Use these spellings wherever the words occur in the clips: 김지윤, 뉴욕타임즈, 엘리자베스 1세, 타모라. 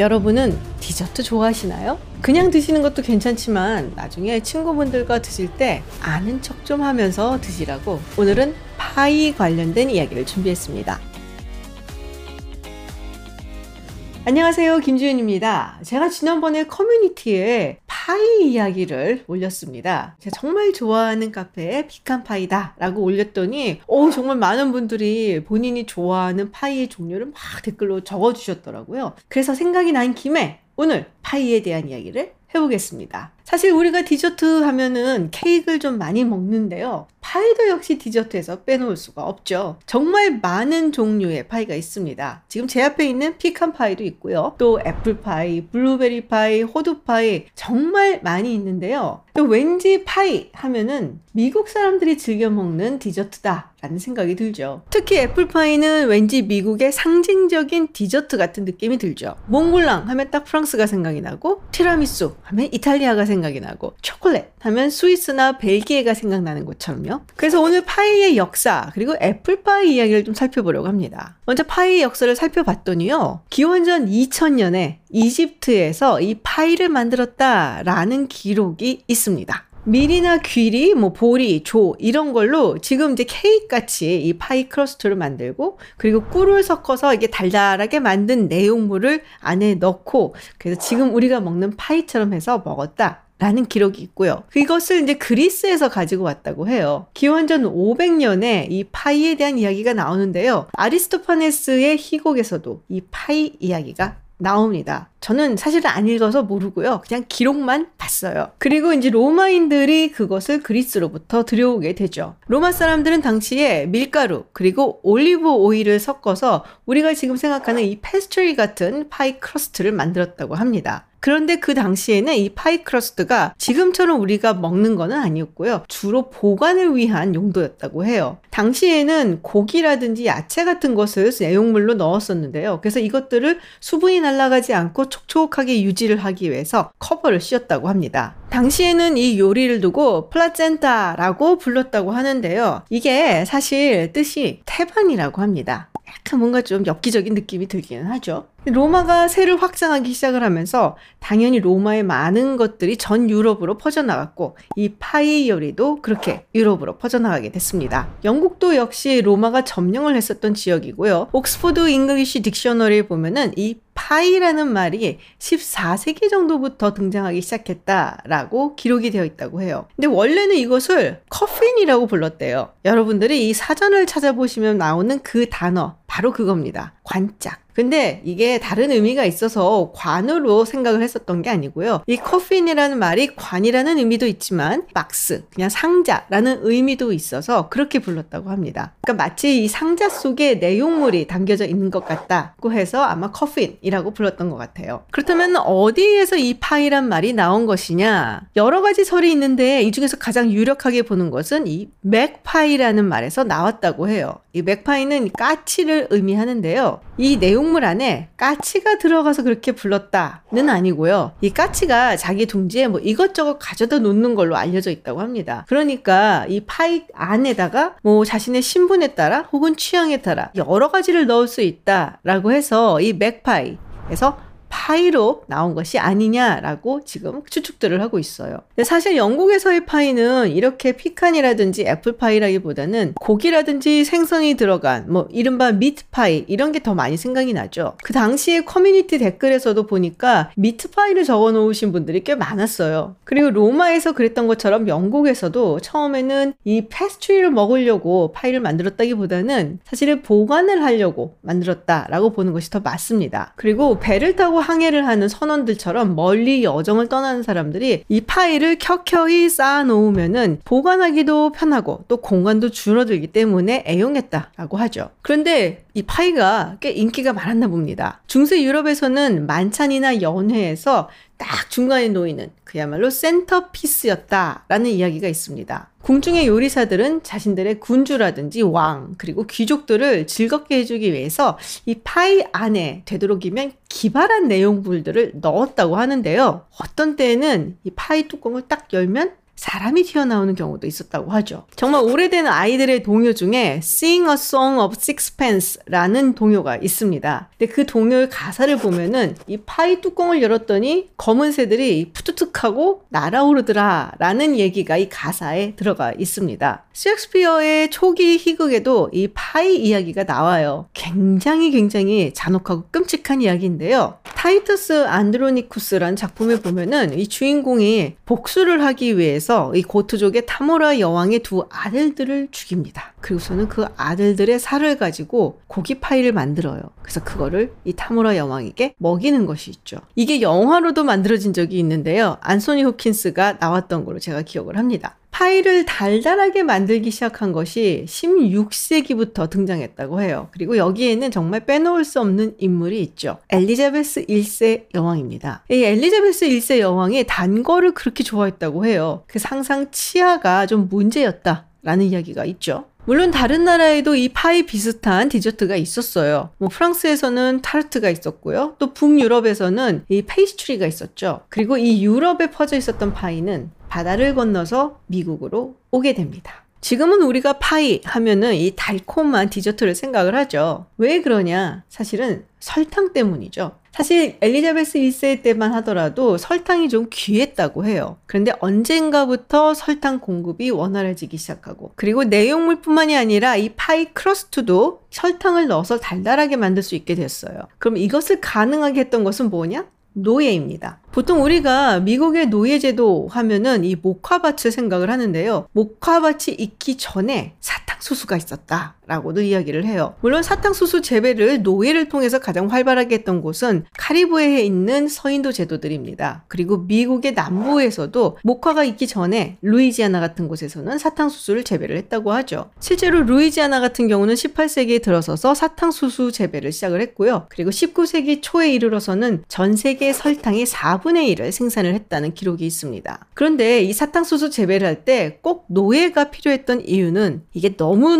여러분은 디저트 좋아하시나요? 그냥 드시는 것도 괜찮지만 나중에 친구분들과 드실 때 아는 척 좀 하면서 드시라고 오늘은 파이 관련된 이야기를 준비했습니다. 안녕하세요, 김지윤입니다. 제가 지난번에 커뮤니티에 파이 이야기를 올렸습니다. 제가 정말 좋아하는 카페에 피칸파이다 라고 올렸더니 정말 많은 분들이 본인이 좋아하는 파이의 종류를 막 댓글로 적어주셨더라고요. 그래서 생각이 난 김에 오늘 파이에 대한 이야기를 해보겠습니다. 사실 우리가 디저트 하면은 케이크를 좀 많이 먹는데요, 파이도 역시 디저트에서 빼놓을 수가 없죠. 정말 많은 종류의 파이가 있습니다. 지금 제 앞에 있는 피칸 파이도 있고요, 또 애플파이, 블루베리 파이, 호두파이 정말 많이 있는데요, 또 왠지 파이 하면은 미국 사람들이 즐겨 먹는 디저트다 라는 생각이 들죠. 특히 애플파이는 왠지 미국의 상징적인 디저트 같은 느낌이 들죠. 몽블랑 하면 딱 프랑스가 생각이 나고, 티라미수 하면 이탈리아가 생각이 나고, 초콜릿 하면 스위스나 벨기에가 생각나는 것처럼요. 그래서 오늘 파이의 역사, 그리고 애플파이 이야기를 좀 살펴보려고 합니다. 먼저 파이의 역사를 살펴봤더니요, 기원전 2000년에 이집트에서 이 파이를 만들었다라는 기록이 있습니다. 밀이나 귀리, 보리, 조 이런 걸로 지금 이제 케이크같이 이 파이 크러스트를 만들고, 그리고 꿀을 섞어서 이게 달달하게 만든 내용물을 안에 넣고, 그래서 지금 우리가 먹는 파이처럼 해서 먹었다 라는 기록이 있고요. 이것을 이제 그리스에서 가지고 왔다고 해요. 기원전 500년에 이 파이에 대한 이야기가 나오는데요, 아리스토파네스의 희곡에서도 이 파이 이야기가 나옵니다. 저는 사실은 안 읽어서 모르고요, 그냥 기록만 봤어요. 그리고 이제 로마인들이 그것을 그리스로부터 들여오게 되죠. 로마 사람들은 당시에 밀가루 그리고 올리브 오일을 섞어서 우리가 지금 생각하는 이 패스트리 같은 파이 크러스트를 만들었다고 합니다. 그런데 그 당시에는 이 파이 크러스트가 지금처럼 우리가 먹는 거는 아니었고요, 주로 보관을 위한 용도였다고 해요. 당시에는 고기라든지 야채 같은 것을 내용물로 넣었었는데요, 그래서 이것들을 수분이 날아가지 않고 촉촉하게 유지를 하기 위해서 커버를 씌웠다고 합니다. 당시에는 이 요리를 두고 플라젠타라고 불렀다고 하는데요, 이게 사실 뜻이 태반이라고 합니다. 약간 뭔가 좀 엽기적인 느낌이 들기는 하죠. 로마가 세를 확장하기 시작을 하면서 당연히 로마의 많은 것들이 전 유럽으로 퍼져나갔고, 이 파이 요리도 그렇게 유럽으로 퍼져나가게 됐습니다. 영국도 역시 로마가 점령을 했었던 지역이고요, 옥스포드 잉글리시 딕셔너리에 보면은 이 파이라는 말이 14세기 정도부터 등장하기 시작했다라고 기록이 되어 있다고 해요. 근데 원래는 이것을 커핀이라고 불렀대요. 여러분들이 이 사전을 찾아보시면 나오는 그 단어, 바로 그겁니다. 관짝. 근데 이게 다른 의미가 있어서 관으로 생각을 했었던 게 아니고요, 이 커핀이라는 말이 관이라는 의미도 있지만 박스, 그냥 상자라는 의미도 있어서 그렇게 불렀다고 합니다. 그러니까 마치 이 상자 속에 내용물이 담겨져 있는 것 같다고 해서 아마 커핀이라고 불렀던 것 같아요. 그렇다면 어디에서 이 파이란 말이 나온 것이냐, 여러 가지 설이 있는데 이 중에서 가장 유력하게 보는 것은 이 맥파이라는 말에서 나왔다고 해요. 이 맥파이는 까치를 의미하는데요, 이 내용물 안에 까치가 들어가서 그렇게 불렀다는 아니고요, 이 까치가 자기 둥지에 이것저것 가져다 놓는 걸로 알려져 있다고 합니다. 그러니까 이 파이 안에다가 자신의 신분에 따라 혹은 취향에 따라 여러 가지를 넣을 수 있다라고 해서 이 맥파이에서 파이로 나온 것이 아니냐라고 지금 추측들을 하고 있어요. 근데 사실 영국에서의 파이는 이렇게 피칸이라든지 애플파이라기보다는 고기라든지 생선이 들어간 이른바 미트파이 이런 게 더 많이 생각이 나죠. 그 당시에 커뮤니티 댓글에서도 보니까 미트파이를 적어 놓으신 분들이 꽤 많았어요. 그리고 로마에서 그랬던 것처럼 영국에서도 처음에는 이 패스트리를 먹으려고 파이를 만들었다기보다는 사실은 보관을 하려고 만들었다라고 보는 것이 더 맞습니다. 그리고 배를 타고 항해를 하는 선원들처럼 멀리 여정을 떠나는 사람들이 이 파이를 켜켜이 쌓아 놓으면은 보관하기도 편하고 또 공간도 줄어들기 때문에 애용했다라고 하죠. 그런데 이 파이가 꽤 인기가 많았나 봅니다. 중세 유럽에서는 만찬이나 연회에서 딱 중간에 놓이는 그야말로 센터피스였다라는 이야기가 있습니다. 궁중의 요리사들은 자신들의 군주라든지 왕 그리고 귀족들을 즐겁게 해주기 위해서 이 파이 안에 되도록이면 기발한 내용물들을 넣었다고 하는데요, 어떤 때에는 이 파이 뚜껑을 딱 열면 사람이 튀어나오는 경우도 있었다고 하죠. 정말 오래된 아이들의 동요 중에 Sing a Song of Sixpence라는 동요가 있습니다. 근데 그 동요의 가사를 보면은 이 파이 뚜껑을 열었더니 검은 새들이 푸투툭하고 날아오르더라 라는 얘기가 이 가사에 들어가 있습니다. 셰익스피어의 초기 희극에도 이 파이 이야기가 나와요. 굉장히 잔혹하고 끔찍한 이야기인데요. 타이투스 안드로니쿠스라는 작품에 보면은 이 주인공이 복수를 하기 위해서 이 고트족의 타모라 여왕의 두 아들들을 죽입니다. 그리고서는 그 아들들의 살을 가지고 고기 파이를 만들어요. 그래서 그거를 이 타모라 여왕에게 먹이는 것이 있죠. 이게 영화로도 만들어진 적이 있는데요. 안소니 호킨스가 나왔던 걸로 제가 기억을 합니다. 파이를 달달하게 만들기 시작한 것이 16세기부터 등장했다고 해요. 그리고 여기에는 정말 빼놓을 수 없는 인물이 있죠. 엘리자베스 1세 여왕입니다. 이 엘리자베스 1세 여왕이 단 거를 그렇게 좋아했다고 해요. 그 항상 치아가 좀 문제였다라는 이야기가 있죠. 물론 다른 나라에도 이 파이 비슷한 디저트가 있었어요. 뭐 프랑스에서는 타르트가 있었고요. 또 북유럽에서는 이 페이스트리가 있었죠. 그리고 이 유럽에 퍼져 있었던 파이는 바다를 건너서 미국으로 오게 됩니다. 지금은 우리가 파이 하면은 이 달콤한 디저트를 생각을 하죠. 왜 그러냐? 사실은 설탕 때문이죠. 사실 엘리자베스 1세 때만 하더라도 설탕이 좀 귀했다고 해요. 그런데 언젠가부터 설탕 공급이 원활해지기 시작하고, 그리고 내용물뿐만이 아니라 이 파이 크러스트도 설탕을 넣어서 달달하게 만들 수 있게 됐어요. 그럼 이것을 가능하게 했던 것은 뭐냐? 노예입니다. 보통 우리가 미국의 노예제도 하면은 이 목화밭을 생각을 하는데요. 목화밭이 있기 전에 사탕수수가 있었다 라고도 이야기를 해요. 물론 사탕수수 재배를 노예를 통해서 가장 활발하게 했던 곳은 카리브해에 있는 서인도 제도들입니다. 그리고 미국의 남부에서도 목화가 있기 전에 루이지아나 같은 곳에서는 사탕수수를 재배를 했다고 하죠. 실제로 루이지아나 같은 경우는 18세기에 들어서서 사탕수수 재배를 시작을 했고요. 그리고 19세기 초에 이르러서는 전 세계 설탕의 4분의 1을 생산을 했다는 기록이 있습니다. 그런데 이 사탕수수 재배를 할 때 꼭 노예가 필요했던 이유는 이게 너무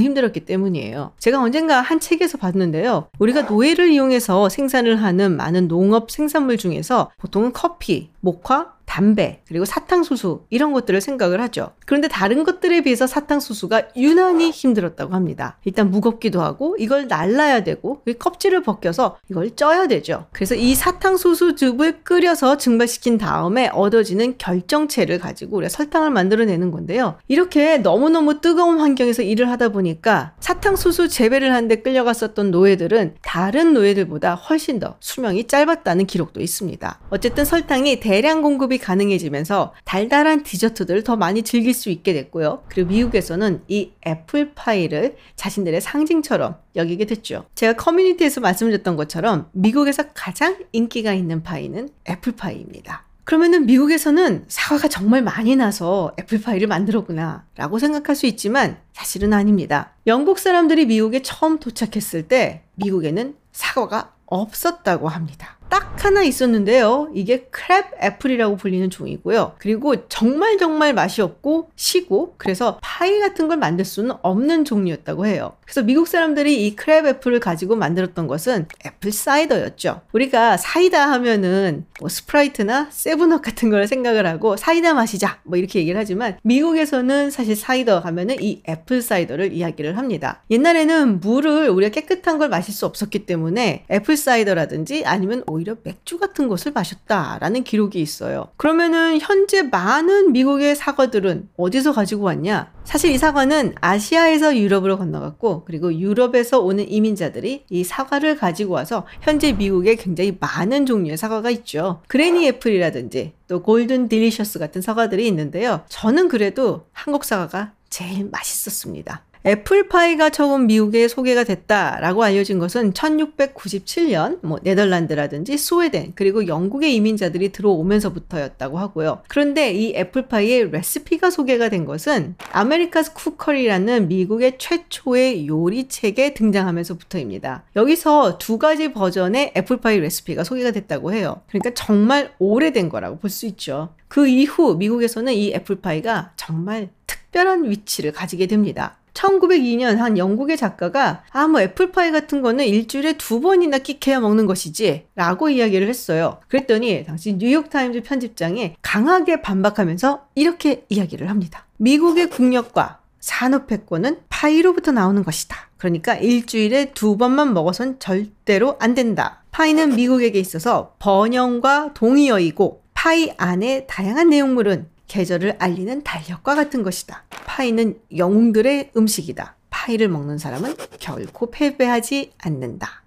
힘들었기 때문이에요. 제가 언젠가 한 책에서 봤는데요. 우리가 노예를 이용해서 생산을 하는 많은 농업 생산물 중에서 보통은 커피, 목화, 담배, 그리고 사탕수수 이런 것들을 생각을 하죠. 그런데 다른 것들에 비해서 사탕수수가 유난히 힘들었다고 합니다. 일단 무겁기도 하고 이걸 날라야 되고 껍질을 벗겨서 이걸 쪄야 되죠. 그래서 이 사탕수수 즙을 끓여서 증발시킨 다음에 얻어지는 결정체를 가지고 우리가 설탕을 만들어내는 건데요. 이렇게 너무너무 뜨거운 환경에서 일을 하다 보니까 사탕수수 재배를 하는데 끌려갔었던 노예들은 다른 노예들보다 훨씬 더 수명이 짧았다는 기록도 있습니다. 어쨌든 설탕이 대량 공급이 가능해지면서 달달한 디저트들을 더 많이 즐길 수 있게 됐고요. 그리고 미국에서는 이 애플파이를 자신들의 상징처럼 여기게 됐죠. 제가 커뮤니티에서 말씀드렸던 것처럼 미국에서 가장 인기가 있는 파이는 애플파이입니다. 그러면은 미국에서는 사과가 정말 많이 나서 애플파이를 만들었구나 라고 생각할 수 있지만 사실은 아닙니다. 영국 사람들이 미국에 처음 도착했을 때 미국에는 사과가 없었다고 합니다. 딱 하나 있었는데요. 이게 크랩 애플이라고 불리는 종이고요. 그리고 정말 맛이 없고 시고 그래서 파이 같은 걸 만들 수는 없는 종류였다고 해요. 그래서 미국 사람들이 이 크랩 애플을 가지고 만들었던 것은 애플 사이더였죠. 우리가 사이다 하면은 뭐 스프라이트나 세븐업 같은 걸 생각을 하고 사이다 마시자 뭐 이렇게 얘기를 하지만 미국에서는 사실 사이더 하면은 이 애플 사이더를 이야기를 합니다. 옛날에는 물을 우리가 깨끗한 걸 마실 수 없었기 때문에 애플 사이더라든지 아니면 오히려 맥주 같은 것을 마셨다라는 기록이 있어요. 그러면은 현재 많은 미국의 사과들은 어디서 가지고 왔냐? 사실 이 사과는 아시아에서 유럽으로 건너갔고 그리고 유럽에서 오는 이민자들이 이 사과를 가지고 와서 현재 미국에 굉장히 많은 종류의 사과가 있죠. 그레니 애플이라든지 또 골든 딜리셔스 같은 사과들이 있는데요. 저는 그래도 한국 사과가 제일 맛있었습니다. 애플파이가 처음 미국에 소개가 됐다라고 알려진 것은 1697년 뭐 네덜란드라든지 스웨덴 그리고 영국의 이민자들이 들어오면서부터였다고 하고요. 그런데 이 애플파이의 레시피가 소개가 된 것은 아메리카스 쿠커리라는 미국의 최초의 요리책에 등장하면서부터입니다. 여기서 두 가지 버전의 애플파이 레시피가 소개가 됐다고 해요. 그러니까 정말 오래된 거라고 볼 수 있죠. 그 이후 미국에서는 이 애플파이가 정말 특별한 위치를 가지게 됩니다. 1902년 한 영국의 작가가 뭐 애플파이 같은 거는 일주일에 2번이나 끽해야 먹는 것이지 라고 이야기를 했어요. 그랬더니 당시 뉴욕타임즈 편집장이 강하게 반박하면서 이렇게 이야기를 합니다. 미국의 국력과 산업패권은 파이로부터 나오는 것이다. 그러니까 일주일에 2번만 먹어선 절대로 안 된다. 파이는 미국에게 있어서 번영과 동의어이고 파이 안에 다양한 내용물은 계절을 알리는 달력과 같은 것이다. 파이는 영웅들의 음식이다. 파이를 먹는 사람은 결코 패배하지 않는다.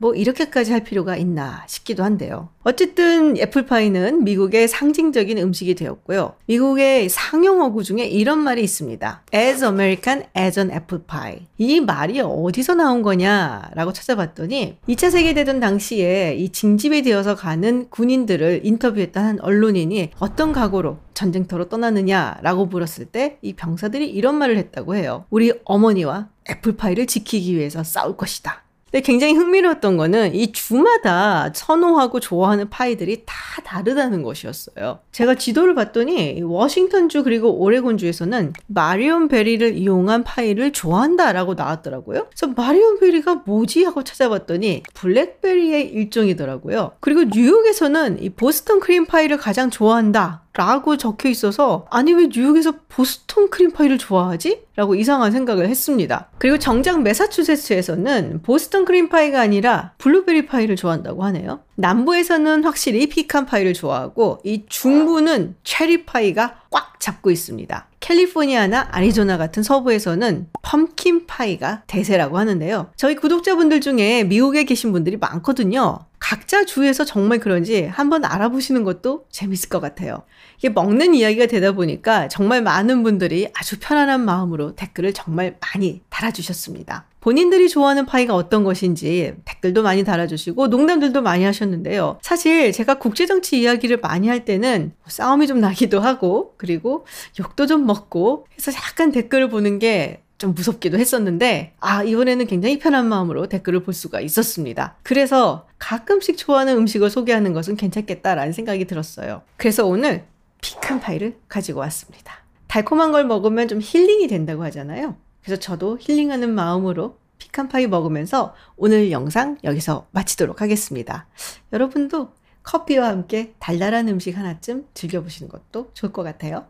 뭐 이렇게까지 할 필요가 있나 싶기도 한데요. 어쨌든 애플파이는 미국의 상징적인 음식이 되었고요. 미국의 상용어구 중에 이런 말이 있습니다. As American as an apple pie. 이 말이 어디서 나온 거냐라고 찾아봤더니 2차 세계대전 당시에 이 징집이 되어서 가는 군인들을 인터뷰했던 한 언론인이 어떤 각오로 전쟁터로 떠나느냐라고 물었을 때 이 병사들이 이런 말을 했다고 해요. 우리 어머니와 애플파이를 지키기 위해서 싸울 것이다. 근데 굉장히 흥미로웠던 거는 이 주마다 선호하고 좋아하는 파이들이 다 다르다는 것이었어요. 제가 지도를 봤더니 워싱턴주 그리고 오레곤주에서는 마리온 베리를 이용한 파이를 좋아한다라고 나왔더라고요. 그래서 마리온 베리가 뭐지 하고 찾아봤더니 블랙베리의 일종이더라고요. 그리고 뉴욕에서는 이 보스턴 크림파이를 가장 좋아한다 라고 적혀 있어서 아니 왜 뉴욕에서 보스턴 크림파이를 좋아하지? 라고 이상한 생각을 했습니다. 그리고 정작 매사추세츠에서는 보스턴 크림파이가 아니라 블루베리 파이를 좋아한다고 하네요. 남부에서는 확실히 피칸 파이를 좋아하고 이 중부는 체리 파이가 꽉 잡고 있습니다. 캘리포니아나 아리조나 같은 서부에서는 펌킨 파이가 대세라고 하는데요. 저희 구독자분들 중에 미국에 계신 분들이 많거든요. 각자 주에서 정말 그런지 한번 알아보시는 것도 재밌을 것 같아요. 이게 먹는 이야기가 되다 보니까 정말 많은 분들이 아주 편안한 마음으로 댓글을 정말 많이 달아주셨습니다. 본인들이 좋아하는 파이가 어떤 것인지 댓글도 많이 달아주시고 농담들도 많이 하셨는데요. 사실 제가 국제정치 이야기를 많이 할 때는 싸움이 좀 나기도 하고 그리고 욕도 좀 먹고 해서 약간 댓글을 보는 게 좀 무섭기도 했었는데 이번에는 굉장히 편한 마음으로 댓글을 볼 수가 있었습니다. 그래서 가끔씩 좋아하는 음식을 소개하는 것은 괜찮겠다라는 생각이 들었어요. 그래서 오늘 피칸파이를 가지고 왔습니다. 달콤한 걸 먹으면 좀 힐링이 된다고 하잖아요. 그래서 저도 힐링하는 마음으로 피칸파이 먹으면서 오늘 영상 여기서 마치도록 하겠습니다. 여러분도 커피와 함께 달달한 음식 하나쯤 즐겨보시는 것도 좋을 것 같아요.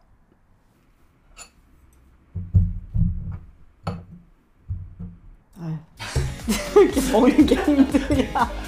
이렇게 먹는 게 힘드냐.